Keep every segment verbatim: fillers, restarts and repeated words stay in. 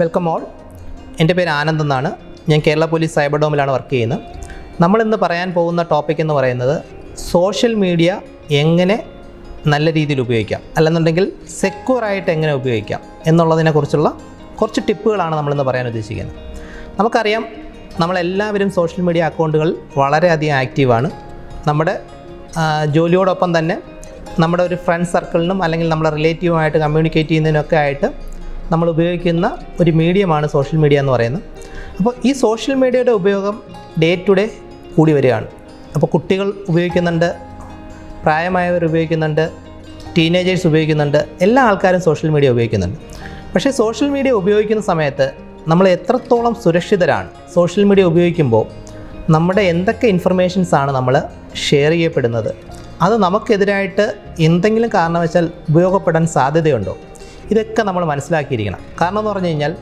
Welcome all. എൻ്റെ പേര് ആനന്ദ് എന്നാണ്. ഞാൻ കേരള പോലീസ് സൈബർഡോമിലാണ് വർക്ക് ചെയ്യുന്നത്. നമ്മളിന്ന് പറയാൻ പോകുന്ന ടോപ്പിക് എന്ന് പറയുന്നത് സോഷ്യൽ മീഡിയ എങ്ങനെ നല്ല രീതിയിൽ ഉപയോഗിക്കാം, അല്ലെന്നുണ്ടെങ്കിൽ സെക്യൂറായിട്ട് എങ്ങനെ ഉപയോഗിക്കാം എന്നുള്ളതിനെക്കുറിച്ചുള്ള കുറച്ച് ടിപ്പുകളാണ് നമ്മളിന്ന് പറയാൻ ഉദ്ദേശിക്കുന്നത്. നമുക്കറിയാം, നമ്മളെല്ലാവരും സോഷ്യൽ മീഡിയ അക്കൗണ്ടുകൾ വളരെയധികം ആക്റ്റീവാണ്. നമ്മുടെ ജോലിയോടൊപ്പം തന്നെ നമ്മുടെ ഒരു ഫ്രണ്ട് സർക്കിളിനും അല്ലെങ്കിൽ നമ്മുടെ റിലേറ്റീവുമായിട്ട് കമ്മ്യൂണിക്കേറ്റ് ചെയ്യുന്നതിനൊക്കെ ആയിട്ട് നമ്മൾ ഉപയോഗിക്കുന്ന ഒരു മീഡിയമാണ് സോഷ്യൽ മീഡിയ എന്ന് പറയുന്നത്. അപ്പോൾ ഈ സോഷ്യൽ മീഡിയയുടെ ഉപയോഗം ഡേ ടു ഡേ കൂടി വരികയാണ്. അപ്പോൾ കുട്ടികൾ ഉപയോഗിക്കുന്നുണ്ട്, പ്രായമായവർ ഉപയോഗിക്കുന്നുണ്ട്, ടീനേജേഴ്സ് ഉപയോഗിക്കുന്നുണ്ട്, എല്ലാ ആൾക്കാരും സോഷ്യൽ മീഡിയ ഉപയോഗിക്കുന്നുണ്ട്. പക്ഷേ സോഷ്യൽ മീഡിയ ഉപയോഗിക്കുന്ന സമയത്ത് നമ്മൾ എത്രത്തോളം സുരക്ഷിതരാണ്, സോഷ്യൽ മീഡിയ ഉപയോഗിക്കുമ്പോൾ നമ്മുടെ എന്തൊക്കെ ഇൻഫർമേഷൻസാണ് നമ്മൾ ഷെയർ ചെയ്യപ്പെടുന്നത്, അത് നമുക്കെതിരായിട്ട് എന്തെങ്കിലും കാരണവശാൽ ഉപയോഗപ്പെടാൻ സാധ്യതയുണ്ടോ, ഇതൊക്കെ നമ്മൾ മനസ്സിലാക്കിയിരിക്കണം. കാരണം എന്ന് പറഞ്ഞു കഴിഞ്ഞാൽ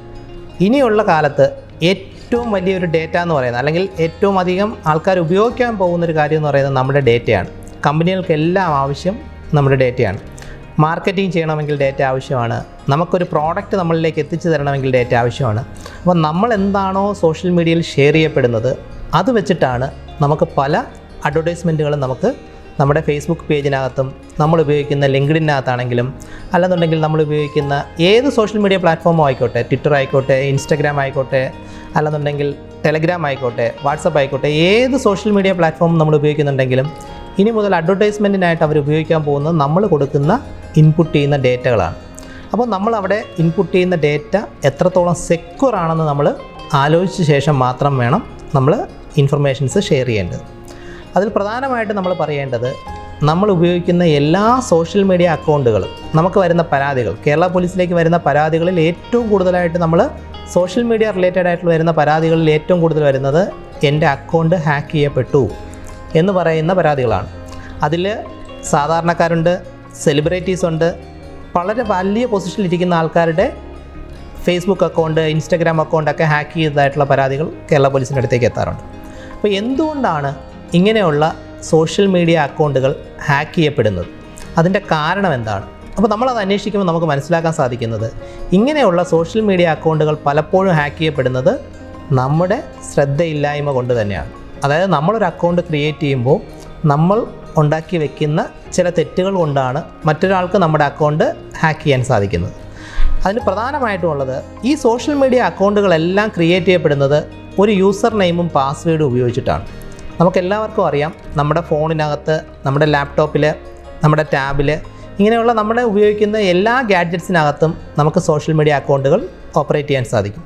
ഇനിയുള്ള കാലത്ത് ഏറ്റവും വലിയൊരു ഡേറ്റ എന്ന് പറയുന്നത്, അല്ലെങ്കിൽ ഏറ്റവും അധികം ആൾക്കാർ ഉപയോഗിക്കാൻ പോകുന്നൊരു കാര്യം എന്ന് പറയുന്നത് നമ്മുടെ ഡേറ്റയാണ്. കമ്പനികൾക്കെല്ലാം ആവശ്യം നമ്മുടെ ഡേറ്റയാണ്. മാർക്കറ്റിംഗ് ചെയ്യണമെങ്കിൽ ഡേറ്റ ആവശ്യമാണ്. നമുക്കൊരു പ്രോഡക്റ്റ് നമ്മളിലേക്ക് എത്തിച്ചു തരണമെങ്കിൽ ഡേറ്റ ആവശ്യമാണ്. അപ്പോൾ നമ്മൾ എന്താണോ സോഷ്യൽ മീഡിയയിൽ ഷെയർ ചെയ്യപ്പെടുന്നത്, അത് വെച്ചിട്ടാണ് നമുക്ക് പല അഡ്വർടൈസ്മെൻറ്റുകളും നമുക്ക് നമ്മുടെ ഫേസ്ബുക്ക് പേജിനകത്തും നമ്മൾ ഉപയോഗിക്കുന്ന ലിങ്ക്ഡിനകത്താണെങ്കിലും അല്ലെന്നുണ്ടെങ്കിൽ നമ്മൾ ഉപയോഗിക്കുന്ന ഏത് സോഷ്യൽ മീഡിയ പ്ലാറ്റ്ഫോമും ആയിക്കോട്ടെ, ട്വിറ്റർ ആയിക്കോട്ടെ, ഇൻസ്റ്റാഗ്രാം ആയിക്കോട്ടെ, അല്ലെന്നുണ്ടെങ്കിൽ ടെലിഗ്രാം ആയിക്കോട്ടെ, വാട്സപ്പ് ആയിക്കോട്ടെ, ഏത് സോഷ്യൽ മീഡിയ പ്ലാറ്റ്ഫോം നമ്മൾ ഉപയോഗിക്കുന്നുണ്ടെങ്കിലും ഇനി മുതൽ അഡ്വർടൈസ്മെൻറ്റിനായിട്ട് അവർ ഉപയോഗിക്കാൻ പോകുന്നത് നമ്മൾ കൊടുക്കുന്ന ഇൻപുട്ട് ചെയ്യുന്ന ഡേറ്റകളാണ്. അപ്പോൾ നമ്മളവിടെ ഇൻപുട്ട് ചെയ്യുന്ന ഡേറ്റ എത്രത്തോളം സെക്യൂർ ആണെന്ന് നമ്മൾ ആലോചിച്ച ശേഷം മാത്രം വേണം നമ്മൾ ഇൻഫർമേഷൻസ് ഷെയർ ചെയ്യേണ്ടത്. അതിൽ പ്രധാനമായിട്ട് നമ്മൾ പറയേണ്ടത്, നമ്മൾ ഉപയോഗിക്കുന്ന എല്ലാ സോഷ്യൽ മീഡിയ അക്കൗണ്ടുകളും നമുക്ക് വരുന്ന പരാതികൾ, കേരള പോലീസിലേക്ക് വരുന്ന പരാതികളിൽ ഏറ്റവും കൂടുതലായിട്ട് നമ്മൾ സോഷ്യൽ മീഡിയ റിലേറ്റഡ് ആയിട്ടുള്ള വരുന്ന പരാതികളിൽ ഏറ്റവും കൂടുതൽ വരുന്നത് എൻ്റെ അക്കൗണ്ട് ഹാക്ക് ചെയ്യപ്പെട്ടു എന്ന് പറയുന്ന പരാതികളാണ്. അതിൽ സാധാരണക്കാരുണ്ട്, സെലിബ്രിറ്റീസ് ഉണ്ട്, വളരെ വലിയ പൊസിഷനിലിരിക്കുന്ന ആൾക്കാരുടെ ഫേസ്ബുക്ക് അക്കൗണ്ട്, ഇൻസ്റ്റാഗ്രാം അക്കൗണ്ടൊക്കെ ഹാക്ക് ചെയ്തതായിട്ടുള്ള പരാതികൾ കേരള പോലീസിൻ്റെ അടുത്തേക്ക് എത്താറുണ്ട്. അപ്പോൾ എന്തുകൊണ്ടാണ് ഇങ്ങനെയുള്ള സോഷ്യൽ മീഡിയ അക്കൗണ്ടുകൾ ഹാക്ക് ചെയ്യപ്പെടുന്നത്, അതിൻ്റെ കാരണം എന്താണ്? അപ്പോൾ നമ്മളത് അന്വേഷിക്കുമ്പോൾ നമുക്ക് മനസ്സിലാക്കാൻ സാധിക്കുന്നത്, ഇങ്ങനെയുള്ള സോഷ്യൽ മീഡിയ അക്കൗണ്ടുകൾ പലപ്പോഴും ഹാക്ക് ചെയ്യപ്പെടുന്നത് നമ്മുടെ ശ്രദ്ധയില്ലായ്മ കൊണ്ട് തന്നെയാണ്. അതായത് നമ്മളൊരു അക്കൗണ്ട് ക്രിയേറ്റ് ചെയ്യുമ്പോൾ നമ്മൾ ഉണ്ടാക്കി വയ്ക്കുന്ന ചില തെറ്റുകൾ കൊണ്ടാണ് മറ്റൊരാൾക്ക് നമ്മുടെ അക്കൗണ്ട് ഹാക്ക് ചെയ്യാൻ സാധിക്കുന്നത്. അതിന് പ്രധാനമായിട്ടുമുള്ളത്, ഈ സോഷ്യൽ മീഡിയ അക്കൗണ്ടുകളെല്ലാം ക്രിയേറ്റ് ചെയ്യപ്പെടുന്നത് ഒരു യൂസർ നെയിമും പാസ്വേഡും ഉപയോഗിച്ചിട്ടാണ്. നമുക്കെല്ലാവർക്കും അറിയാം, നമ്മുടെ ഫോണിനകത്ത്, നമ്മുടെ ലാപ്ടോപ്പിൽ, നമ്മുടെ ടാബിൽ, ഇങ്ങനെയുള്ള നമ്മുടെ ഉപയോഗിക്കുന്ന എല്ലാ ഗാഡ്ജറ്റ്സിനകത്തും നമുക്ക് സോഷ്യൽ മീഡിയ അക്കൗണ്ടുകൾ ഓപ്പറേറ്റ് ചെയ്യാൻ സാധിക്കും.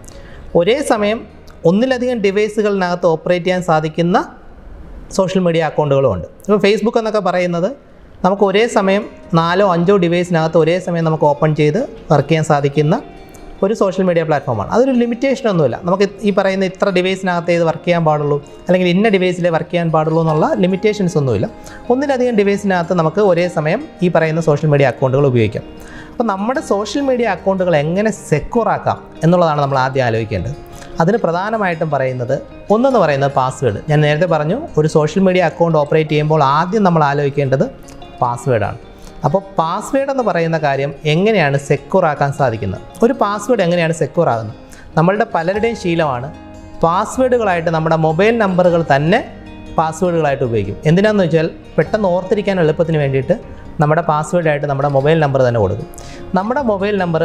ഒരേ സമയം ഒന്നിലധികം ഡിവൈസുകളിനകത്ത് ഓപ്പറേറ്റ് ചെയ്യാൻ സാധിക്കുന്ന സോഷ്യൽ മീഡിയ അക്കൗണ്ടുകളും ഉണ്ട്. ഇപ്പോൾ ഫേസ്ബുക്ക് എന്നൊക്കെ പറയുന്നത് നമുക്ക് ഒരേ സമയം നാലോ അഞ്ചോ ഡിവൈസിനകത്ത് ഒരേ സമയം നമുക്ക് ഓപ്പൺ ചെയ്ത് വർക്ക് ചെയ്യാൻ സാധിക്കുന്ന ഒരു സോഷ്യൽ മീഡിയ പ്ലാറ്റ്ഫോമാണ്. അതൊരു ലിമിറ്റേഷനൊന്നുമില്ല. നമുക്ക് ഈ പറയുന്ന ഇത്ര ഡിവൈസിനകത്ത് ഇത് വർക്ക് ചെയ്യാൻ പാടുള്ളൂ, അല്ലെങ്കിൽ ഇന്ന ഡിവൈസിലേ വർക്ക് ചെയ്യാൻ പാടുള്ളൂ എന്നുള്ള ലിമിറ്റേഷൻസ് ഒന്നുമില്ല. ഒന്നിലധികം ഡിവൈസിനകത്ത് നമുക്ക് ഒരേ സമയം ഈ പറയുന്ന സോഷ്യൽ മീഡിയ അക്കൗണ്ടുകൾ ഉപയോഗിക്കാം. അപ്പോൾ നമ്മുടെ സോഷ്യൽ മീഡിയ അക്കൗണ്ടുകൾ എങ്ങനെ സെക്യൂറാക്കാം എന്നുള്ളതാണ് നമ്മൾ ആദ്യം ആലോചിക്കേണ്ടത്. അതിന് പ്രധാനമായിട്ടും പറയുന്നത്, ഒന്നെന്ന് പറയുന്നത് പാസ്വേഡ്. ഞാൻ നേരത്തെ പറഞ്ഞു, ഒരു സോഷ്യൽ മീഡിയ അക്കൗണ്ട് ഓപ്പറേറ്റ് ചെയ്യുമ്പോൾ ആദ്യം നമ്മൾ ആലോചിക്കേണ്ടത് പാസ്വേഡാണ്. അപ്പോൾ പാസ്വേഡ് എന്ന് പറയുന്ന കാര്യം എങ്ങനെയാണ് സെക്യൂർ ആക്കാൻ സാധിക്കുന്നത്, ഒരു പാസ്വേഡ് എങ്ങനെയാണ് സെക്യൂർ ആകുന്നത്? നമ്മളുടെ പലരുടെയും ശീലമാണ് പാസ്വേഡുകളായിട്ട് നമ്മുടെ മൊബൈൽ നമ്പറുകൾ തന്നെ പാസ്വേഡുകളായിട്ട് ഉപയോഗിക്കും. എന്തിനാണെന്ന് വെച്ചാൽ പെട്ടെന്ന് ഓർത്തിരിക്കാൻ എളുപ്പത്തിന് വേണ്ടിയിട്ട് നമ്മുടെ പാസ്വേഡായിട്ട് നമ്മുടെ മൊബൈൽ നമ്പർ തന്നെ കൊടുക്കും. നമ്മുടെ മൊബൈൽ നമ്പർ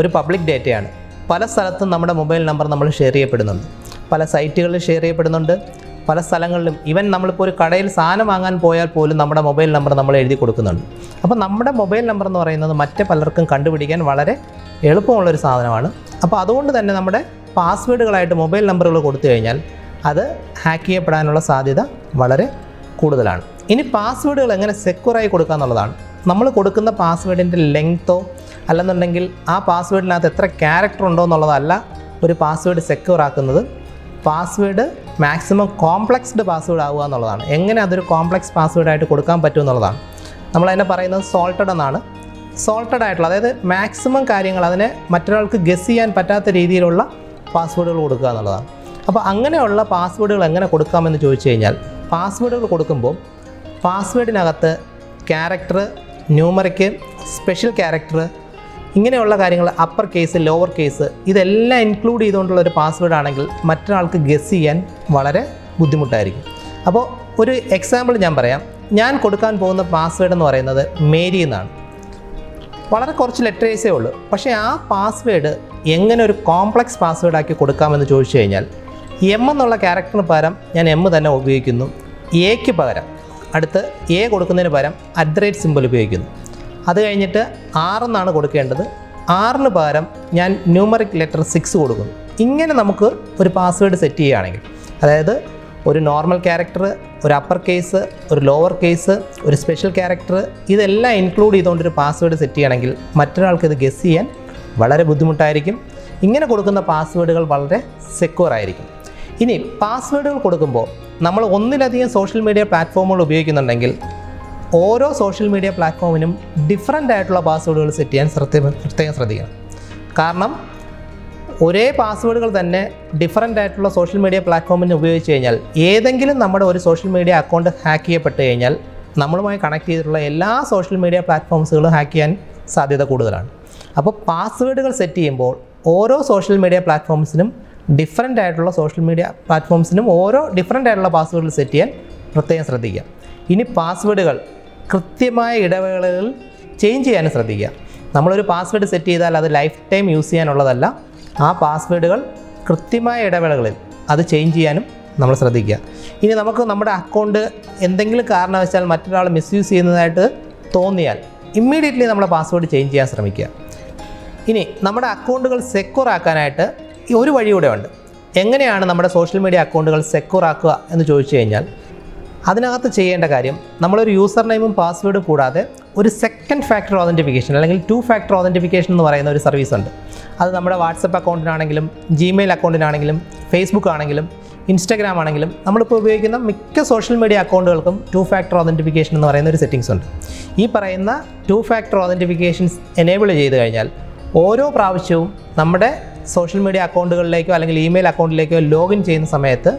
ഒരു പബ്ലിക് ഡേറ്റയാണ്. പല സ്ഥലത്തും നമ്മുടെ മൊബൈൽ നമ്പർ നമ്മൾ ഷെയർ ചെയ്യപ്പെടുന്നുണ്ട്, പല സൈറ്റുകളിൽ ഷെയർ ചെയ്യപ്പെടുന്നുണ്ട്, പല സ്ഥലങ്ങളിലും. ഈവൻ നമ്മളിപ്പോൾ ഒരു കടയിൽ സാധനം വാങ്ങാൻ പോയാൽ പോലും നമ്മുടെ മൊബൈൽ നമ്പർ നമ്മൾ എഴുതി കൊടുക്കുന്നുണ്ട്. അപ്പോൾ നമ്മുടെ മൊബൈൽ നമ്പർ എന്ന് പറയുന്നത് മറ്റേ പലർക്കും കണ്ടുപിടിക്കാൻ വളരെ എളുപ്പമുള്ളൊരു സാധനമാണ്. അപ്പോൾ അതുകൊണ്ട് തന്നെ നമ്മുടെ പാസ്വേഡുകളായിട്ട് മൊബൈൽ നമ്പറുകൾ കൊടുത്തു കഴിഞ്ഞാൽ അത് ഹാക്ക് ചെയ്യപ്പെടാനുള്ള സാധ്യത വളരെ കൂടുതലാണ്. ഇനി പാസ്വേഡുകൾ എങ്ങനെ സെക്യൂറായി കൊടുക്കുക എന്നുള്ളതാണ്. നമ്മൾ കൊടുക്കുന്ന പാസ്വേഡിൻ്റെ ലെങ്ത്തോ അല്ലെന്നുണ്ടെങ്കിൽ ആ പാസ്വേഡിനകത്ത് എത്ര ക്യാരക്ടർ ഉണ്ടോ എന്നുള്ളതല്ല ഒരു പാസ്വേഡ് സെക്യൂർ ആക്കുന്നത്. പാസ്വേഡ് മാക്സിമം കോംപ്ലക്സ്ഡ് പാസ്വേഡ് ആവുക എന്നുള്ളതാണ്. എങ്ങനെ അതൊരു കോംപ്ലക്സ് പാസ്വേഡായിട്ട് കൊടുക്കാൻ പറ്റും എന്നുള്ളതാണ്. നമ്മളതിനെ പറയുന്നത് സോൾട്ടഡ് എന്നാണ്. സോൾട്ടഡ് ആയിട്ടുള്ള, അതായത് മാക്സിമം കാര്യങ്ങൾ അതിനെ മറ്റൊരാൾക്ക് ഗസ് ചെയ്യാൻ പറ്റാത്ത രീതിയിലുള്ള പാസ്വേഡുകൾ കൊടുക്കുക എന്നുള്ളതാണ്. അപ്പോൾ അങ്ങനെയുള്ള പാസ്വേഡുകൾ എങ്ങനെ കൊടുക്കാമെന്ന് ചോദിച്ചു കഴിഞ്ഞാൽ, പാസ്വേഡുകൾ കൊടുക്കുമ്പോൾ പാസ്വേഡിനകത്ത് ക്യാരക്ടർ, ന്യൂമറിക്ക്, സ്പെഷ്യൽ ക്യാരക്ടർ, ഇങ്ങനെയുള്ള കാര്യങ്ങൾ അപ്പർ കേസ്, ലോവർ കേസ് ഇതെല്ലാം ഇൻക്ലൂഡ് ചെയ്തുകൊണ്ടുള്ള ഒരു പാസ്വേഡ് ആണെങ്കിൽ മറ്റൊരാൾക്ക് ഗെസ് ചെയ്യാൻ വളരെ ബുദ്ധിമുട്ടായിരിക്കും. അപ്പോൾ ഒരു എക്സാമ്പിൾ ഞാൻ പറയാം. ഞാൻ കൊടുക്കാൻ പോകുന്ന പാസ്വേഡ് എന്ന് പറയുന്നത് മേരി എന്നാണ്. വളരെ കുറച്ച് ലെറ്റേഴ്സേ ഉള്ളൂ, പക്ഷേ ആ പാസ്വേഡ് എങ്ങനെ ഒരു കോംപ്ലക്സ് പാസ്വേഡാക്കി കൊടുക്കാമെന്ന് ചോദിച്ചു കഴിഞ്ഞാൽ എം എന്നുള്ള ക്യാരക്ടറിന് പകരം ഞാൻ എം തന്നെ ഉപയോഗിക്കുന്നു, എക്ക് പകരം അടുത്ത് എ കൊടുക്കുന്നതിന് പകരം അറ്റ് ദ റേറ്റ് സിമ്പിൾ ഉപയോഗിക്കുന്നു, അത് കഴിഞ്ഞിട്ട് ആറെന്നാണ് കൊടുക്കേണ്ടത്, ആറിന് പകരം ഞാൻ ന്യൂമറിക് ലെറ്റർ സിക്സ് കൊടുക്കുന്നു. ഇങ്ങനെ നമുക്ക് ഒരു പാസ്വേഡ് സെറ്റ് ചെയ്യുകയാണെങ്കിൽ, അതായത് ഒരു നോർമൽ ക്യാരക്ടർ, ഒരു അപ്പർ കേസ്, ഒരു ലോവർ കേസ്, ഒരു സ്പെഷ്യൽ ക്യാരക്ടർ ഇതെല്ലാം ഇൻക്ലൂഡ് ചെയ്തുകൊണ്ടൊരു പാസ്വേഡ് സെറ്റ് ചെയ്യുകയാണെങ്കിൽ മറ്റൊരാൾക്ക് ഇത് ഗെസ് ചെയ്യാൻ വളരെ ബുദ്ധിമുട്ടായിരിക്കും. ഇങ്ങനെ കൊടുക്കുന്ന പാസ്വേഡുകൾ വളരെ സെക്യൂർ ആയിരിക്കും. ഇനി പാസ്വേഡുകൾ കൊടുക്കുമ്പോൾ നമ്മൾ ഒന്നിലധികം സോഷ്യൽ മീഡിയ പ്ലാറ്റ്ഫോമുകൾ ഉപയോഗിക്കുന്നുണ്ടെങ്കിൽ ഓരോ സോഷ്യൽ മീഡിയ പ്ലാറ്റ്ഫോമിനും ഡിഫറൻ്റ് ആയിട്ടുള്ള പാസ്വേഡുകൾ സെറ്റ് ചെയ്യാൻ പ്രത്യേകം പ്രത്യേകം ശ്രദ്ധിക്കണം. കാരണം ഒരേ പാസ്വേഡുകൾ തന്നെ ഡിഫറൻ്റ് ആയിട്ടുള്ള സോഷ്യൽ മീഡിയ പ്ലാറ്റ്ഫോമിന് ഉപയോഗിച്ച് കഴിഞ്ഞാൽ ഏതെങ്കിലും നമ്മുടെ ഒരു സോഷ്യൽ മീഡിയ അക്കൗണ്ട് ഹാക്ക് ചെയ്യപ്പെട്ട് കഴിഞ്ഞാൽ നമ്മളുമായി കണക്ട് ചെയ്തിട്ടുള്ള എല്ലാ സോഷ്യൽ മീഡിയ പ്ലാറ്റ്ഫോംസുകളും ഹാക്ക് ചെയ്യാൻ സാധ്യത കൂടുതലാണ്. അപ്പോൾ പാസ്വേഡുകൾ സെറ്റ് ചെയ്യുമ്പോൾ ഓരോ സോഷ്യൽ മീഡിയ പ്ലാറ്റ്ഫോംസിനും ഡിഫറൻ്റ് ആയിട്ടുള്ള സോഷ്യൽ മീഡിയ പ്ലാറ്റ്ഫോംസിനും ഓരോ ഡിഫറൻ്റ് ആയിട്ടുള്ള പാസ്വേഡുകൾ സെറ്റ് ചെയ്യാൻ പ്രത്യേകം ശ്രദ്ധിക്കുക. ഇനി പാസ്വേഡുകൾ കൃത്യമായ ഇടവേളകളിൽ ചേഞ്ച് ചെയ്യാനും ശ്രദ്ധിക്കുക. നമ്മളൊരു പാസ്വേഡ് സെറ്റ് ചെയ്താൽ അത് ലൈഫ് ടൈം യൂസ് ചെയ്യാനുള്ളതല്ല. ആ പാസ്വേഡുകൾ കൃത്യമായ ഇടവേളകളിൽ അത് ചേഞ്ച് ചെയ്യാനും നമ്മൾ ശ്രദ്ധിക്കുക. ഇനി നമുക്ക് നമ്മുടെ അക്കൗണ്ട് എന്തെങ്കിലും കാരണവശാൽ മറ്റൊരാൾ മിസ്യൂസ് ചെയ്യുന്നതായിട്ട് തോന്നിയാൽ ഇമ്മീഡിയറ്റ്ലി നമ്മുടെ പാസ്വേഡ് ചേഞ്ച് ചെയ്യാൻ ശ്രമിക്കുക. ഇനി നമ്മുടെ അക്കൗണ്ടുകൾ സെക്യൂർ ആക്കാനായിട്ട് ഒരു വഴി കൂടെ ഉണ്ട്. എങ്ങനെയാണ് നമ്മുടെ സോഷ്യൽ മീഡിയ അക്കൗണ്ടുകൾ സെക്യൂർ ആക്കുക എന്ന് ചോദിച്ചു കഴിഞ്ഞാൽ അതിനകത്ത് ചെയ്യേണ്ട കാര്യം, നമ്മളൊരു യൂസർ നെയിമും പാസ്വേഡും കൂടാതെ ഒരു സെക്കൻഡ് ഫാക്ടർ ഓതൻറ്റിഫിക്കേഷൻ അല്ലെങ്കിൽ ടു ഫാക്ടർ ഓതൻറ്റിഫിക്കേഷൻ എന്ന് പറയുന്ന ഒരു സർവീസ് ഉണ്ട്. അത് നമ്മുടെ വാട്സപ്പ് അക്കൗണ്ടിനാണെങ്കിലും ജിമെയിൽ അക്കൗണ്ടിനാണെങ്കിലും ഫേസ്ബുക്ക് ആണെങ്കിലും ഇൻസ്റ്റാഗ്രാം ആണെങ്കിലും നമ്മളിപ്പോൾ ഉപയോഗിക്കുന്ന മിക്ക സോഷ്യൽ മീഡിയ അക്കൗണ്ടുകൾക്കും ടു ഫാക്ടർ ഓതൻറ്റിഫിക്കേഷൻ എന്ന് പറയുന്ന ഒരു സെറ്റിങ്സ് ഉണ്ട്. ഈ പറയുന്ന ടു ഫാക്ടർ ഓതൻറ്റിഫിക്കേഷൻസ് എനേബിൾ ചെയ്ത് കഴിഞ്ഞാൽ ഓരോ പ്രാവശ്യവും നമ്മുടെ സോഷ്യൽ മീഡിയ അക്കൗണ്ടുകളിലേക്കോ അല്ലെങ്കിൽ ഇമെയിൽ അക്കൗണ്ടിലേക്കോ ലോഗിൻ ചെയ്യുന്ന സമയത്ത്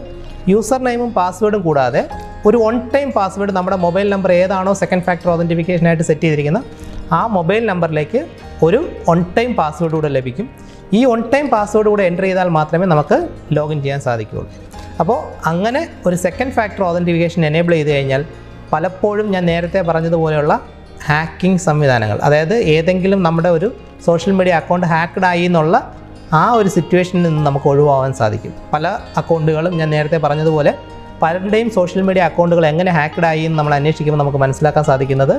യൂസർ നെയിമും പാസ്വേഡും കൂടാതെ ഒരു വൺ ടൈം പാസ്വേഡ് നമ്മുടെ മൊബൈൽ നമ്പർ ഏതാണോ സെക്കൻഡ് ഫാക്ടർ ഓതൻറ്റിഫിക്കേഷനായിട്ട് സെറ്റ് ചെയ്തിരിക്കുന്ന ആ മൊബൈൽ നമ്പറിലേക്ക് ഒരു വൺ ടൈം പാസ്വേഡ് കൂടെ ലഭിക്കും. ഈ വൺ ടൈം പാസ്വേഡ് കൂടെ എൻ്റർ ചെയ്താൽ മാത്രമേ നമുക്ക് ലോഗിൻ ചെയ്യാൻ സാധിക്കുകയുള്ളൂ. അപ്പോൾ അങ്ങനെ ഒരു സെക്കൻഡ് ഫാക്ടർ ഓതൻറ്റിഫിക്കേഷൻ എനേബിൾ ചെയ്ത് കഴിഞ്ഞാൽ പലപ്പോഴും ഞാൻ നേരത്തെ പറഞ്ഞതുപോലെയുള്ള ഹാക്കിംഗ് സംവിധാനങ്ങൾ, അതായത് ഏതെങ്കിലും നമ്മുടെ ഒരു സോഷ്യൽ മീഡിയ അക്കൗണ്ട് ഹാക്ക്ഡ് ആയി എന്നുള്ള ആ ഒരു സിറ്റുവേഷനിൽ നിന്ന് നമുക്ക് ഒഴിവാകാൻ സാധിക്കും. പല അക്കൗണ്ടുകളും ഞാൻ നേരത്തെ പറഞ്ഞതുപോലെ പലരുടെയും സോഷ്യൽ മീഡിയ അക്കൗണ്ടുകൾ എങ്ങനെ ഹാക്ക്ഡ് ആയി എന്ന് നമ്മൾ അന്വേഷിക്കുമ്പോൾ നമുക്ക് മനസ്സിലാക്കാൻ സാധിക്കുന്നത്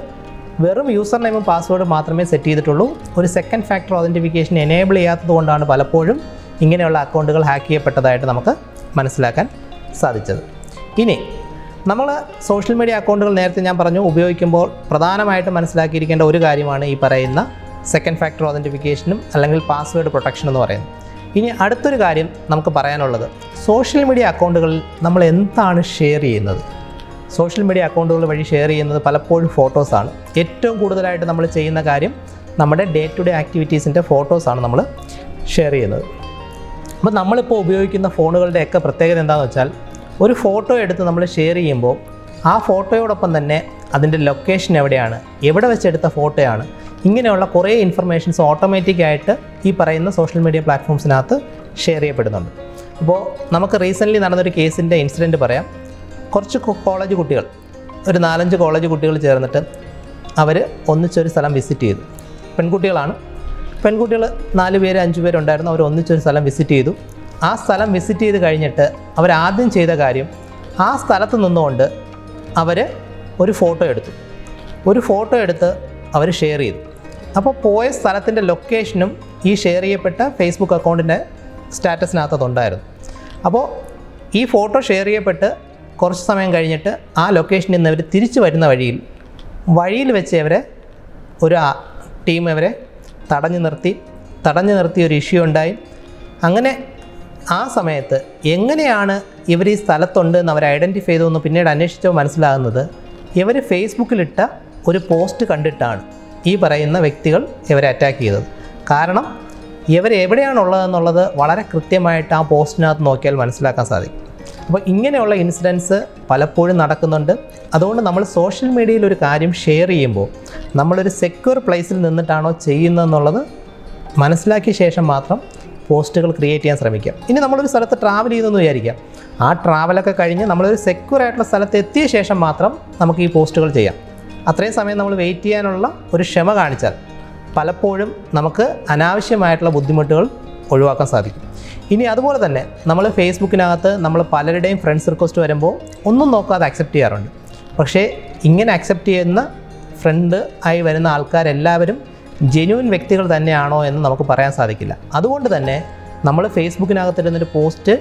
വെറും യൂസർ നെയിമും പാസ്വേഡും മാത്രമേ സെറ്റ് ചെയ്തിട്ടുള്ളൂ. ഒരു സെക്കൻഡ് ഫാക്ടർ ഓതൻറ്റിഫിക്കേഷൻ എനേബിൾ ചെയ്യാത്തത് കൊണ്ടാണ് പലപ്പോഴും ഇങ്ങനെയുള്ള അക്കൗണ്ടുകൾ ഹാക്ക് ചെയ്യപ്പെട്ടതായിട്ട് നമുക്ക് മനസ്സിലാക്കാൻ സാധിച്ചത്. ഇനി നമ്മൾ സോഷ്യൽ മീഡിയ അക്കൗണ്ടുകൾ നേരത്തെ ഞാൻ പറഞ്ഞു ഉപയോഗിക്കുമ്പോൾ പ്രധാനമായിട്ട് മനസ്സിലാക്കിയിരിക്കേണ്ട ഒരു കാര്യമാണ് ഈ പറയുന്ന സെക്കൻഡ് ഫാക്ടർ ഓതൻറ്റിഫിക്കേഷനും അല്ലെങ്കിൽ പാസ്വേഡ് പ്രൊട്ടക്ഷൻ എന്ന് പറയുന്നത്. ഇനി അടുത്തൊരു കാര്യം നമുക്ക് പറയാനുള്ളത്, സോഷ്യൽ മീഡിയ അക്കൗണ്ടുകളിൽ നമ്മൾ എന്താണ് ഷെയർ ചെയ്യുന്നത്? സോഷ്യൽ മീഡിയ അക്കൗണ്ടുകൾ വഴി ഷെയർ ചെയ്യുന്നത് പലപ്പോഴും ഫോട്ടോസാണ്. ഏറ്റവും കൂടുതലായിട്ട് നമ്മൾ ചെയ്യുന്ന കാര്യം നമ്മുടെ ഡേ ടു ഡേ ആക്ടിവിറ്റീസിൻ്റെ ഫോട്ടോസാണ് നമ്മൾ ഷെയർ ചെയ്യുന്നത്. അപ്പോൾ നമ്മളിപ്പോൾ ഉപയോഗിക്കുന്ന ഫോണുകളുടെയൊക്കെ പ്രത്യേകത എന്താണെന്ന് വെച്ചാൽ ഒരു ഫോട്ടോ എടുത്ത് നമ്മൾ ഷെയർ ചെയ്യുമ്പോൾ ആ ഫോട്ടോയോടൊപ്പം തന്നെ അതിൻ്റെ ലൊക്കേഷൻ എവിടെയാണ്, എവിടെ വെച്ചെടുത്ത ഫോട്ടോയാണ്, ഇങ്ങനെയുള്ള കുറേ ഇൻഫർമേഷൻസ് ഓട്ടോമാറ്റിക്കായിട്ട് ഈ പറയുന്ന സോഷ്യൽ മീഡിയ പ്ലാറ്റ്ഫോംസിനകത്ത് ഷെയർ ചെയ്യപ്പെടുന്നുണ്ട്. അപ്പോൾ നമുക്ക് റീസെൻ്റ്ലി നടന്നൊരു കേസിൻ്റെ ഇൻസിഡൻറ്റ് പറയാം. കുറച്ച് കോളേജ് കുട്ടികൾ, ഒരു നാലഞ്ച് കോളേജ് കുട്ടികൾ ചേർന്നിട്ട് അവർ ഒന്നിച്ചൊരു സ്ഥലം വിസിറ്റ് ചെയ്തു. പെൺകുട്ടികളാണ്. പെൺകുട്ടികൾ നാല് പേര് അഞ്ച് പേരുണ്ടായിരുന്നു. അവർ ഒന്നിച്ചൊരു സ്ഥലം വിസിറ്റ് ചെയ്തു. ആ സ്ഥലം വിസിറ്റ് ചെയ്ത് കഴിഞ്ഞിട്ട് അവരാദ്യം ചെയ്ത കാര്യം, ആ സ്ഥലത്ത് നിന്നുകൊണ്ട് അവർ ഒരു ഫോട്ടോ എടുത്തു. ഒരു ഫോട്ടോ എടുത്ത് അവർ ഷെയർ ചെയ്തു. അപ്പോൾ പോയ സ്ഥലത്തിൻ്റെ ലൊക്കേഷനും ഈ ഷെയർ ചെയ്യപ്പെട്ട ഫേസ്ബുക്ക് അക്കൗണ്ടിൻ്റെ സ്റ്റാറ്റസിനകത്തതുണ്ടായിരുന്നു. അപ്പോൾ ഈ ഫോട്ടോ ഷെയർ ചെയ്യപ്പെട്ട് കുറച്ച് സമയം കഴിഞ്ഞിട്ട് ആ ലൊക്കേഷനിൽ നിന്ന് അവർ തിരിച്ചു വരുന്ന വഴിയിൽ വഴിയിൽ വെച്ച് അവരെ ഒരു ടീം അവരെ തടഞ്ഞു നിർത്തി തടഞ്ഞു നിർത്തിയ ഒരു ഇഷ്യൂ ഉണ്ടായി. അങ്ങനെ ആ സമയത്ത് എങ്ങനെയാണ് ഇവർ ഈ സ്ഥലത്തുണ്ട് എന്ന് അവർ ഐഡൻറ്റിഫൈ ചെയ്തതെന്ന് പിന്നീട് അന്വേഷിച്ചപ്പോൾ മനസ്സിലാകുന്നത് ഇവർ ഫേസ്ബുക്കിലിട്ട ഒരു പോസ്റ്റ് കണ്ടിട്ടാണ് ഈ പറയുന്ന വ്യക്തികൾ ഇവരെ അറ്റാക്ക് ചെയ്തത്. കാരണം ഇവരെവിടെയാണുള്ളതെന്നുള്ളത് വളരെ കൃത്യമായിട്ട് ആ പോസ്റ്റിനകത്ത് നോക്കിയാൽ മനസ്സിലാക്കാൻ സാധിക്കും. അപ്പോൾ ഇങ്ങനെയുള്ള ഇൻസിഡൻസ് പലപ്പോഴും നടക്കുന്നുണ്ട്. അതുകൊണ്ട് നമ്മൾ സോഷ്യൽ മീഡിയയിൽ ഒരു കാര്യം ഷെയർ ചെയ്യുമ്പോൾ നമ്മളൊരു സെക്യൂർ പ്ലേസിൽ നിന്നിട്ടാണോ ചെയ്യുന്നതെന്നുള്ളത് മനസ്സിലാക്കിയ ശേഷം മാത്രം പോസ്റ്റുകൾ ക്രിയേറ്റ് ചെയ്യാൻ ശ്രമിക്കുക. ഇനി നമ്മളൊരു സ്ഥലത്ത് ട്രാവൽ ചെയ്തെന്ന് വിചാരിക്കാം. ആ ട്രാവലൊക്കെ കഴിഞ്ഞ് നമ്മളൊരു സെക്യൂർ ആയിട്ടുള്ള സ്ഥലത്ത് എത്തിയ ശേഷം മാത്രം നമുക്ക് ഈ പോസ്റ്റുകൾ ചെയ്യാം. അത്രയും സമയം നമ്മൾ വെയിറ്റ് ചെയ്യാനുള്ള ഒരു ക്ഷമ കാണിച്ചാൽ പലപ്പോഴും നമുക്ക് അനാവശ്യമായിട്ടുള്ള ബുദ്ധിമുട്ടുകൾ ഒഴിവാക്കാൻ സാധിക്കും. ഇനി അതുപോലെ തന്നെ നമ്മൾ ഫേസ്ബുക്കിനകത്ത് നമ്മൾ പലരുടെയും ഫ്രണ്ട്സ് റിക്വസ്റ്റ് വരുമ്പോൾ ഒന്നും നോക്കാതെ അക്സെപ്റ്റ് ചെയ്യാറുണ്ട്. പക്ഷേ ഇങ്ങനെ അക്സെപ്റ്റ് ചെയ്യുന്ന ഫ്രണ്ട് ആയി വരുന്ന ആൾക്കാരെല്ലാവരും ജെന്യൂൻ വ്യക്തികൾ തന്നെയാണോ എന്ന് നമുക്ക് പറയാൻ സാധിക്കില്ല. അതുകൊണ്ട് തന്നെ നമ്മൾ ഫേസ്ബുക്കിനകത്തിരുന്നൊരു പോസ്റ്റ്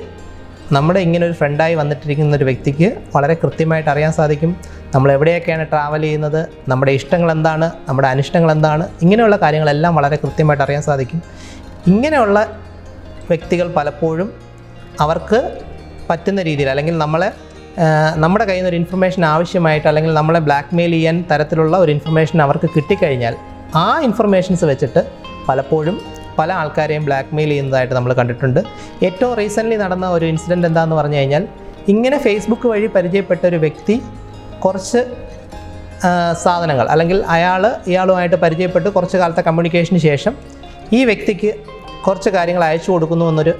നമ്മുടെ ഇങ്ങനൊരു ഫ്രണ്ടായി വന്നിട്ടിരിക്കുന്ന ഒരു വ്യക്തിക്ക് വളരെ കൃത്യമായിട്ട് അറിയാൻ സാധിക്കും. നമ്മൾ എവിടെയൊക്കെയാണ് ട്രാവൽ ചെയ്യുന്നത്, നമ്മുടെ ഇഷ്ടങ്ങൾ എന്താണ്, നമ്മുടെ അനിഷ്ടങ്ങൾ എന്താണ്, ഇങ്ങനെയുള്ള കാര്യങ്ങളെല്ലാം വളരെ കൃത്യമായിട്ട് അറിയാൻ സാധിക്കും. ഇങ്ങനെയുള്ള വ്യക്തികൾ പലപ്പോഴും അവർക്ക് പറ്റുന്ന രീതിയിൽ, അല്ലെങ്കിൽ നമ്മളെ നമ്മുടെ കയ്യിൽ നിന്നൊരു ഇൻഫർമേഷൻ ആവശ്യമായിട്ട്, അല്ലെങ്കിൽ നമ്മളെ ബ്ലാക്ക് മെയിൽ ചെയ്യാൻ തരത്തിലുള്ള ഒരു ഇൻഫർമേഷൻ അവർക്ക് കിട്ടിക്കഴിഞ്ഞാൽ ആ ഇൻഫർമേഷൻസ് വെച്ചിട്ട് പലപ്പോഴും പല ആൾക്കാരെയും ബ്ലാക്ക് മെയിൽ ചെയ്യുന്നതായിട്ട് നമ്മൾ കണ്ടിട്ടുണ്ട്. ഏറ്റവും റീസെൻ്റ്ലി നടന്ന ഒരു ഇൻസിഡൻറ്റ് എന്താണെന്ന് പറഞ്ഞു കഴിഞ്ഞാൽ, ഇങ്ങനെ ഫേസ്ബുക്ക് വഴി പരിചയപ്പെട്ട ഒരു വ്യക്തി കുറച്ച് സാധനങ്ങൾ, അല്ലെങ്കിൽ അയാൾ ഇയാളുമായിട്ട് പരിചയപ്പെട്ട് കുറച്ച് കാലത്തെ കമ്മ്യൂണിക്കേഷന് ശേഷം ഈ വ്യക്തിക്ക് കുറച്ച് കാര്യങ്ങൾ അയച്ചു കൊടുക്കുന്നു എന്നൊരു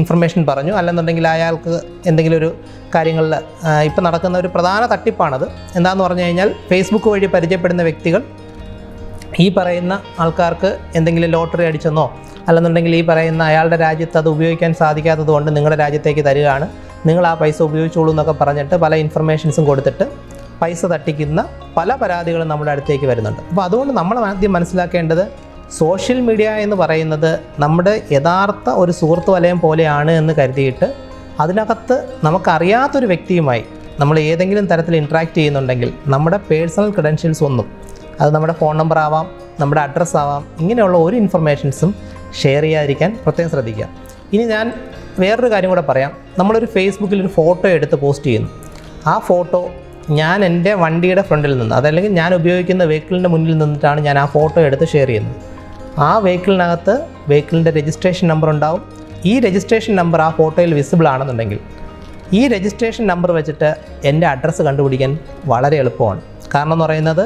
ഇൻഫർമേഷൻ പറഞ്ഞു. അല്ലെന്നുണ്ടെങ്കിൽ അയാൾക്ക് എന്തെങ്കിലും ഒരു കാര്യങ്ങളിൽ ഇപ്പം നടക്കുന്ന ഒരു പ്രധാന തട്ടിപ്പാണത്. എന്താണെന്ന് പറഞ്ഞു കഴിഞ്ഞാൽ, ഫേസ്ബുക്ക് വഴി പരിചയപ്പെടുന്ന വ്യക്തികൾ ഈ പറയുന്ന ആൾക്കാർക്ക് എന്തെങ്കിലും ലോട്ടറി അടിച്ചെന്നോ, അല്ലെന്നുണ്ടെങ്കിൽ ഈ പറയുന്ന അയാളുടെ രാജ്യത്ത് അത് ഉപയോഗിക്കാൻ സാധിക്കാത്തത് കൊണ്ട് നിങ്ങളുടെ രാജ്യത്തേക്ക് തരികയാണ്, നിങ്ങൾ ആ പൈസ ഉപയോഗിച്ചോളൂ എന്നൊക്കെ പറഞ്ഞിട്ട് പല ഇൻഫർമേഷൻസും കൊടുത്തിട്ട് പൈസ തട്ടിക്കുന്ന പല പരാതികളും നമ്മുടെ അടുത്തേക്ക് വരുന്നുണ്ട്. അപ്പോൾ അതുകൊണ്ട് നമ്മൾ ആദ്യം മനസ്സിലാക്കേണ്ടത്, സോഷ്യൽ മീഡിയ എന്ന് പറയുന്നത് നമ്മുടെ യഥാർത്ഥ ഒരു സുഹൃത്ത് വലയം പോലെയാണ് എന്ന് കരുതിയിട്ട് അതിനകത്ത് നമുക്കറിയാത്തൊരു വ്യക്തിയുമായി നമ്മൾ ഏതെങ്കിലും തരത്തിൽ ഇൻട്രാക്ട് ചെയ്യുന്നുണ്ടെങ്കിൽ നമ്മുടെ പേഴ്സണൽ ക്രെഡൻഷ്യൽസ് ഒന്നും, അത് നമ്മുടെ ഫോൺ നമ്പർ ആവാം, നമ്മുടെ അഡ്രസ്സ് ആവാം, ഇങ്ങനെയുള്ള ഒരു ഇൻഫർമേഷൻസും ഷെയർ ചെയ്യാതിരിക്കാൻ പ്രത്യേകം ശ്രദ്ധിക്കുക. ഇനി ഞാൻ വേറൊരു കാര്യം കൂടെ പറയാം. നമ്മളൊരു ഫേസ്ബുക്കിൽ ഒരു ഫോട്ടോ എടുത്ത് പോസ്റ്റ് ചെയ്യുന്നു. ആ ഫോട്ടോ ഞാൻ എൻ്റെ വണ്ടിയുടെ ഫ്രണ്ടിൽ നിന്ന്, അതല്ലെങ്കിൽ ഞാൻ ഉപയോഗിക്കുന്ന വെഹിക്കിളിൻ്റെ മുന്നിൽ നിന്നിട്ടാണ് ഞാൻ ആ ഫോട്ടോ എടുത്ത് ഷെയർ ചെയ്യുന്നത്. ആ വെഹിക്കിളിനകത്ത് വെഹിക്കിളിൻ്റെ രജിസ്ട്രേഷൻ നമ്പർ ഉണ്ടാവും. ഈ രജിസ്ട്രേഷൻ നമ്പർ ആ ഫോട്ടോയിൽ വിസിബിൾ ആണെന്നുണ്ടെങ്കിൽ ഈ രജിസ്ട്രേഷൻ നമ്പർ വെച്ചിട്ട് എൻ്റെ അഡ്രസ്സ് കണ്ടുപിടിക്കാൻ വളരെ എളുപ്പമാണ്. കാരണം എന്ന് പറയുന്നത്,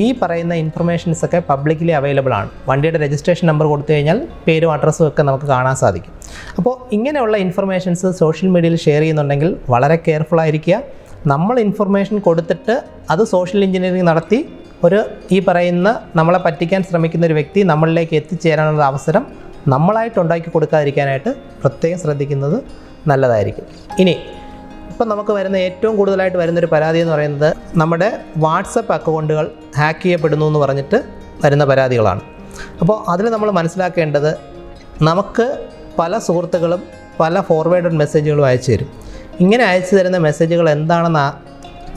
ഈ പറയുന്ന ഇൻഫർമേഷൻസൊക്കെ പബ്ലിക്കലി അവൈലബിൾ ആണ്. വണ്ടിയുടെ രജിസ്ട്രേഷൻ നമ്പർ കൊടുത്തു കഴിഞ്ഞാൽ പേരും അഡ്രസ്സും ഒക്കെ നമുക്ക് കാണാൻ സാധിക്കും. അപ്പോൾ ഇങ്ങനെയുള്ള ഇൻഫർമേഷൻസ് സോഷ്യൽ മീഡിയയിൽ ഷെയർ ചെയ്യുന്നുണ്ടെങ്കിൽ വളരെ കെയർഫുള്ളായിരിക്കുക. നമ്മൾ ഇൻഫർമേഷൻ കൊടുത്തിട്ട് അത് സോഷ്യൽ എഞ്ചിനീയറിംഗ് നടത്തി ഒരു ഈ പറയുന്ന നമ്മളെ പറ്റിക്കാൻ ശ്രമിക്കുന്ന ഒരു വ്യക്തി നമ്മളിലേക്ക് എത്തിച്ചേരാനുള്ള അവസരം നമ്മളായിട്ട് ഉണ്ടാക്കി കൊടുക്കാതിരിക്കാനായിട്ട് പ്രത്യേകം ശ്രദ്ധിക്കുന്നത് നല്ലതായിരിക്കും. ഇനി ഇപ്പം നമുക്ക് വരുന്ന ഏറ്റവും കൂടുതലായിട്ട് വരുന്നൊരു പരാതി എന്ന് പറയുന്നത്, നമ്മുടെ വാട്സപ്പ് അക്കൗണ്ടുകൾ ഹാക്ക് ചെയ്യപ്പെടുന്നു എന്ന് പറഞ്ഞിട്ട് വരുന്ന പരാതികളാണ്. അപ്പോൾ അതിൽ നമ്മൾ മനസ്സിലാക്കേണ്ടത്, നമുക്ക് പല സുഹൃത്തുക്കളും പല ഫോർവേഡഡ് മെസ്സേജുകളും അയച്ചു തരും. ഇങ്ങനെ അയച്ചു തരുന്ന മെസ്സേജുകൾ എന്താണെന്ന്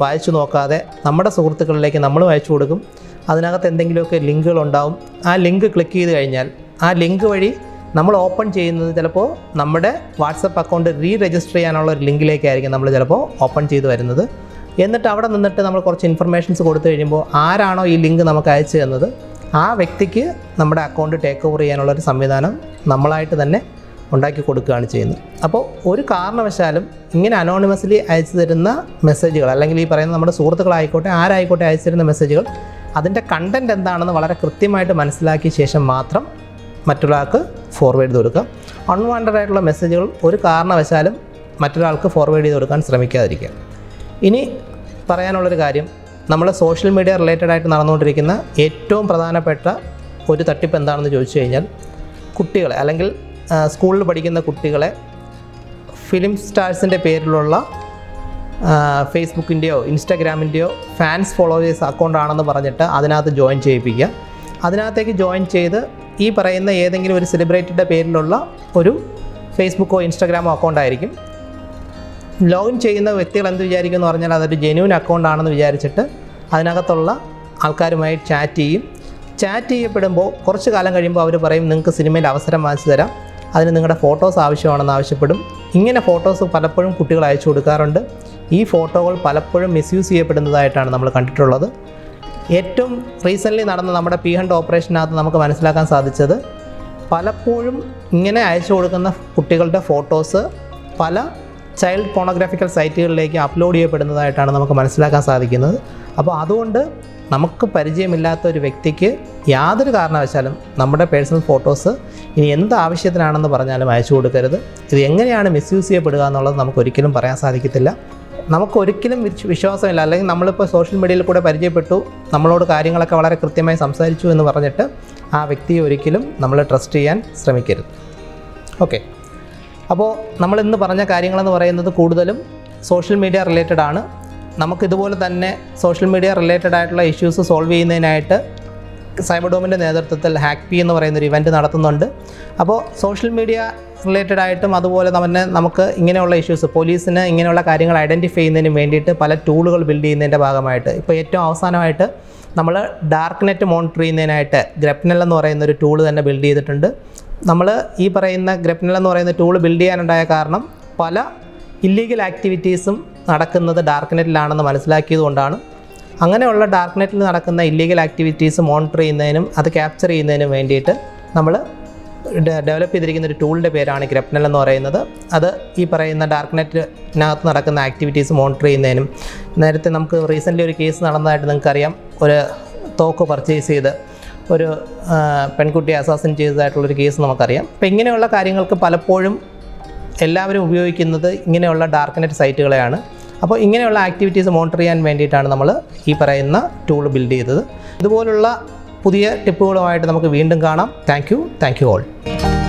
വായിച്ചു നോക്കാതെ നമ്മുടെ സുഹൃത്തുക്കളിലേക്ക് നമ്മളും അയച്ചു കൊടുക്കും. അതിനകത്ത് എന്തെങ്കിലുമൊക്കെ ലിങ്കുകളുണ്ടാവും. ആ ലിങ്ക് ക്ലിക്ക് ചെയ്ത് കഴിഞ്ഞാൽ ആ ലിങ്ക് വഴി നമ്മൾ ഓപ്പൺ ചെയ്യുന്നത് ചിലപ്പോൾ നമ്മുടെ വാട്സപ്പ് അക്കൗണ്ട് റീ രജിസ്റ്റർ ചെയ്യാനുള്ള ഒരു ലിങ്കിലേക്കായിരിക്കും നമ്മൾ ചിലപ്പോൾ ഓപ്പൺ ചെയ്ത് വരുന്നത്. എന്നിട്ട് അവിടെ നിന്നിട്ട് നമ്മൾ കുറച്ച് ഇൻഫർമേഷൻസ് കൊടുത്തു കഴിയുമ്പോൾ ആരാണോ ഈ ലിങ്ക് നമുക്ക് അയച്ചു തന്നത് ആ വ്യക്തിക്ക് നമ്മുടെ അക്കൗണ്ട് ടേക്ക് ഓവർ ചെയ്യാനുള്ളൊരു സംവിധാനം നമ്മളായിട്ട് തന്നെ ഉണ്ടാക്കി കൊടുക്കുകയാണ് ചെയ്യുന്നത്. അപ്പോൾ ഒരു കാരണവശാലും ഇങ്ങനെ അനോണിമസ്ലി അയച്ചു തരുന്ന മെസ്സേജുകൾ, അല്ലെങ്കിൽ ഈ പറയുന്ന നമ്മുടെ സുഹൃത്തുക്കളായിക്കോട്ടെ ആരായിക്കോട്ടെ അയച്ചു തരുന്ന മെസ്സേജുകൾ, അതിൻ്റെ കണ്ടൻറ്റ് എന്താണെന്ന് വളരെ കൃത്യമായിട്ട് മനസ്സിലാക്കിയ ശേഷം മാത്രം മറ്റൊരാൾക്ക് ഫോർവേഡ് ചെയ്ത് കൊടുക്കുക. അൺവാണ്ടഡ് ആയിട്ടുള്ള മെസ്സേജുകൾ ഒരു കാരണവശാലും മറ്റൊരാൾക്ക് ഫോർവേഡ് ചെയ്ത് കൊടുക്കാൻ ശ്രമിക്കാതിരിക്കുക. ഇനി പറയാനുള്ളൊരു കാര്യം, നമ്മൾ സോഷ്യൽ മീഡിയ റിലേറ്റഡ് ആയിട്ട് നടന്നുകൊണ്ടിരിക്കുന്ന ഏറ്റവും പ്രധാനപ്പെട്ട ഒരു തട്ടിപ്പ് എന്താണെന്ന് ചോദിച്ചു കഴിഞ്ഞാൽ, കുട്ടികളെ അല്ലെങ്കിൽ സ്കൂളിൽ പഠിക്കുന്ന കുട്ടികളെ ഫിലിം സ്റ്റാർസിൻ്റെ പേരിലുള്ള ഫേസ്ബുക്കിൻ്റെയോ ഇൻസ്റ്റാഗ്രാമിൻ്റെയോ ഫാൻസ് ഫോളോവേഴ്സ് അക്കൗണ്ടാണെന്ന് പറഞ്ഞിട്ട് അതിനകത്ത് ജോയിൻ ചെയ്യിപ്പിക്കുക. അതിനകത്തേക്ക് ജോയിൻ ചെയ്ത് ഈ പറയുന്ന ഏതെങ്കിലും ഒരു സെലിബ്രിറ്റിയുടെ പേരിലുള്ള ഒരു ഫേസ്ബുക്കോ ഇൻസ്റ്റാഗ്രാമോ അക്കൗണ്ടായിരിക്കും. ലോഗിൻ ചെയ്യുന്ന വ്യക്തികൾ എന്ത് വിചാരിക്കുമെന്ന് പറഞ്ഞാൽ, അതൊരു ജെന്യൂൻ അക്കൗണ്ടാണെന്ന് വിചാരിച്ചിട്ട് അതിനകത്തുള്ള ആൾക്കാരുമായി ചാറ്റ് ചെയ്യും. ചാറ്റ് ചെയ്യപ്പെടുമ്പോൾ കുറച്ച് കാലം കഴിയുമ്പോൾ അവർ പറയും, നിങ്ങൾക്ക് സിനിമയിൽ അവസരം വാങ്ങിച്ചു തരാം, അതിന് നിങ്ങളുടെ ഫോട്ടോസ് ആവശ്യമാണെന്ന് ആവശ്യപ്പെടും. ഇങ്ങനെ ഫോട്ടോസ് പലപ്പോഴും കുട്ടികൾ അയച്ചു കൊടുക്കാറുണ്ട്. ഈ ഫോട്ടോകൾ പലപ്പോഴും മിസ്യൂസ് ചെയ്യപ്പെടുന്നതായിട്ടാണ് നമ്മൾ കണ്ടിട്ടുള്ളത്. ഏറ്റവും റീസെൻ്റ്ലി നടന്ന നമ്മുടെ പി ഹണ്ട് ഓപ്പറേഷനകത്ത് നമുക്ക് മനസ്സിലാക്കാൻ സാധിച്ചത്, പലപ്പോഴും ഇങ്ങനെ അയച്ചു കൊടുക്കുന്ന കുട്ടികളുടെ ഫോട്ടോസ് പല ചൈൽഡ് പോണോഗ്രാഫിക്കൽ സൈറ്റുകളിലേക്ക് അപ്ലോഡ് ചെയ്യപ്പെടുന്നതായിട്ടാണ് നമുക്ക് മനസ്സിലാക്കാൻ സാധിക്കുന്നത്. അപ്പോൾ അതുകൊണ്ട് നമുക്ക് പരിചയമില്ലാത്ത ഒരു വ്യക്തിക്ക് യാതൊരു കാരണവശാലും നമ്മുടെ പേഴ്സണൽ ഫോട്ടോസ് ഇനി എന്ത് ആവശ്യത്തിനാണെന്ന് പറഞ്ഞാലും അയച്ചു കൊടുക്കരുത്. ഇത് എങ്ങനെയാണ് മിസ്യൂസ് ചെയ്യപ്പെടുക എന്നുള്ളത് നമുക്കൊരിക്കലും പറയാൻ സാധിക്കത്തില്ല. നമുക്കൊരിക്കലും വിശ്വാസമില്ല, അല്ലെങ്കിൽ നമ്മളിപ്പോൾ സോഷ്യൽ മീഡിയയിൽ കൂടെ പരിചയപ്പെട്ടു, നമ്മളോട് കാര്യങ്ങളൊക്കെ വളരെ കൃത്യമായി സംസാരിച്ചു എന്ന് പറഞ്ഞിട്ട് ആ വ്യക്തിയെ ഒരിക്കലും നമ്മൾ ട്രസ്റ്റ് ചെയ്യാൻ ശ്രമിക്കരുത്. ഓക്കെ, അപ്പോൾ നമ്മളിന്ന് പറഞ്ഞ കാര്യങ്ങളെന്ന് പറയുന്നത് കൂടുതലും സോഷ്യൽ മീഡിയ റിലേറ്റഡ് ആണ്. നമുക്കിതുപോലെ തന്നെ സോഷ്യൽ മീഡിയ റിലേറ്റഡ് ആയിട്ടുള്ള ഇഷ്യൂസ് സോൾവ് ചെയ്യുന്നതിനായിട്ട് സൈബർഡോമിൻ്റെ നേതൃത്വത്തിൽ ഹാക്പി എന്ന് പറയുന്നൊരു ഇവൻറ്റ് നടത്തുന്നുണ്ട്. അപ്പോൾ സോഷ്യൽ മീഡിയ റിലേറ്റഡ് ആയിട്ടും അതുപോലെ തന്നെ നമുക്ക് ഇങ്ങനെയുള്ള ഇഷ്യൂസ് പോലീസിന് ഇങ്ങനെയുള്ള കാര്യങ്ങൾ ഐഡൻറ്റിഫൈ ചെയ്യുന്നതിന് വേണ്ടിയിട്ട് പല ടൂളുകൾ ബിൽഡ് ചെയ്യുന്നതിൻ്റെ ഭാഗമായിട്ട് ഇപ്പോൾ ഏറ്റവും അവസാനമായിട്ട് നമ്മൾ ഡാർക്ക് നെറ്റ് മോണിറ്റർ ചെയ്യുന്നതിനായിട്ട് ഗ്രപ്നൽ എന്ന് പറയുന്നൊരു ടൂള് തന്നെ ബിൽഡ് ചെയ്തിട്ടുണ്ട്. നമ്മൾ ഈ പറയുന്ന ഗ്രപ്നൽ എന്ന് പറയുന്ന ടൂള് ബിൽഡ് ചെയ്യാനുണ്ടായ കാരണം പല ഇല്ലീഗൽ ആക്ടിവിറ്റീസും നടക്കുന്നത് ഡാർക്ക് നെറ്റിലാണെന്ന് മനസ്സിലാക്കിയത് കൊണ്ടാണ്. അങ്ങനെയുള്ള ഡാർക്ക് നെറ്റിൽ നടക്കുന്ന ഇല്ലീഗൽ ആക്ടിവിറ്റീസ് മോണിറ്റർ ചെയ്യുന്നതിനും അത് ക്യാപ്ചർ ചെയ്യുന്നതിനും വേണ്ടിയിട്ട് നമ്മൾ ഡെവലപ്പ് ചെയ്തിരിക്കുന്ന ഒരു ടൂളിൻ്റെ പേരാണ് ഗ്രപ്നൽ എന്ന് പറയുന്നത്. അത് ഈ പറയുന്ന ഡാർക്ക് നെറ്റിനകത്ത് നടക്കുന്ന ആക്ടിവിറ്റീസ് മോണിറ്റർ ചെയ്യുന്നതിനും, നേരത്തെ നമുക്ക് റീസെൻ്റ്ലി ഒരു കേസ് നടന്നതായിട്ട് നിങ്ങൾക്കറിയാം, ഒരു തോക്ക് പർച്ചേസ് ചെയ്ത് ഒരു പെൺകുട്ടിയെ അസാസിൻ ചെയ്തതായിട്ടുള്ളൊരു കേസ് നമുക്കറിയാം. അപ്പോൾ ഇങ്ങനെയുള്ള കാര്യങ്ങൾക്ക് പലപ്പോഴും എല്ലാവരും ഉപയോഗിക്കുന്നത് ഇങ്ങനെയുള്ള ഡാർക്ക് നെറ്റ് സൈറ്റുകളെയാണ്. അപ്പോൾ ഇങ്ങനെയുള്ള ആക്ടിവിറ്റീസ് മോണിറ്റർ ചെയ്യാൻ വേണ്ടിയിട്ടാണ് നമ്മൾ ഈ പറയുന്ന ടൂൾ ബിൽഡ് ചെയ്തത്. ഇതുപോലുള്ള പുതിയ ടിപ്പുകളുമായിട്ട് നമുക്ക് വീണ്ടും കാണാം. Thank you thank you all.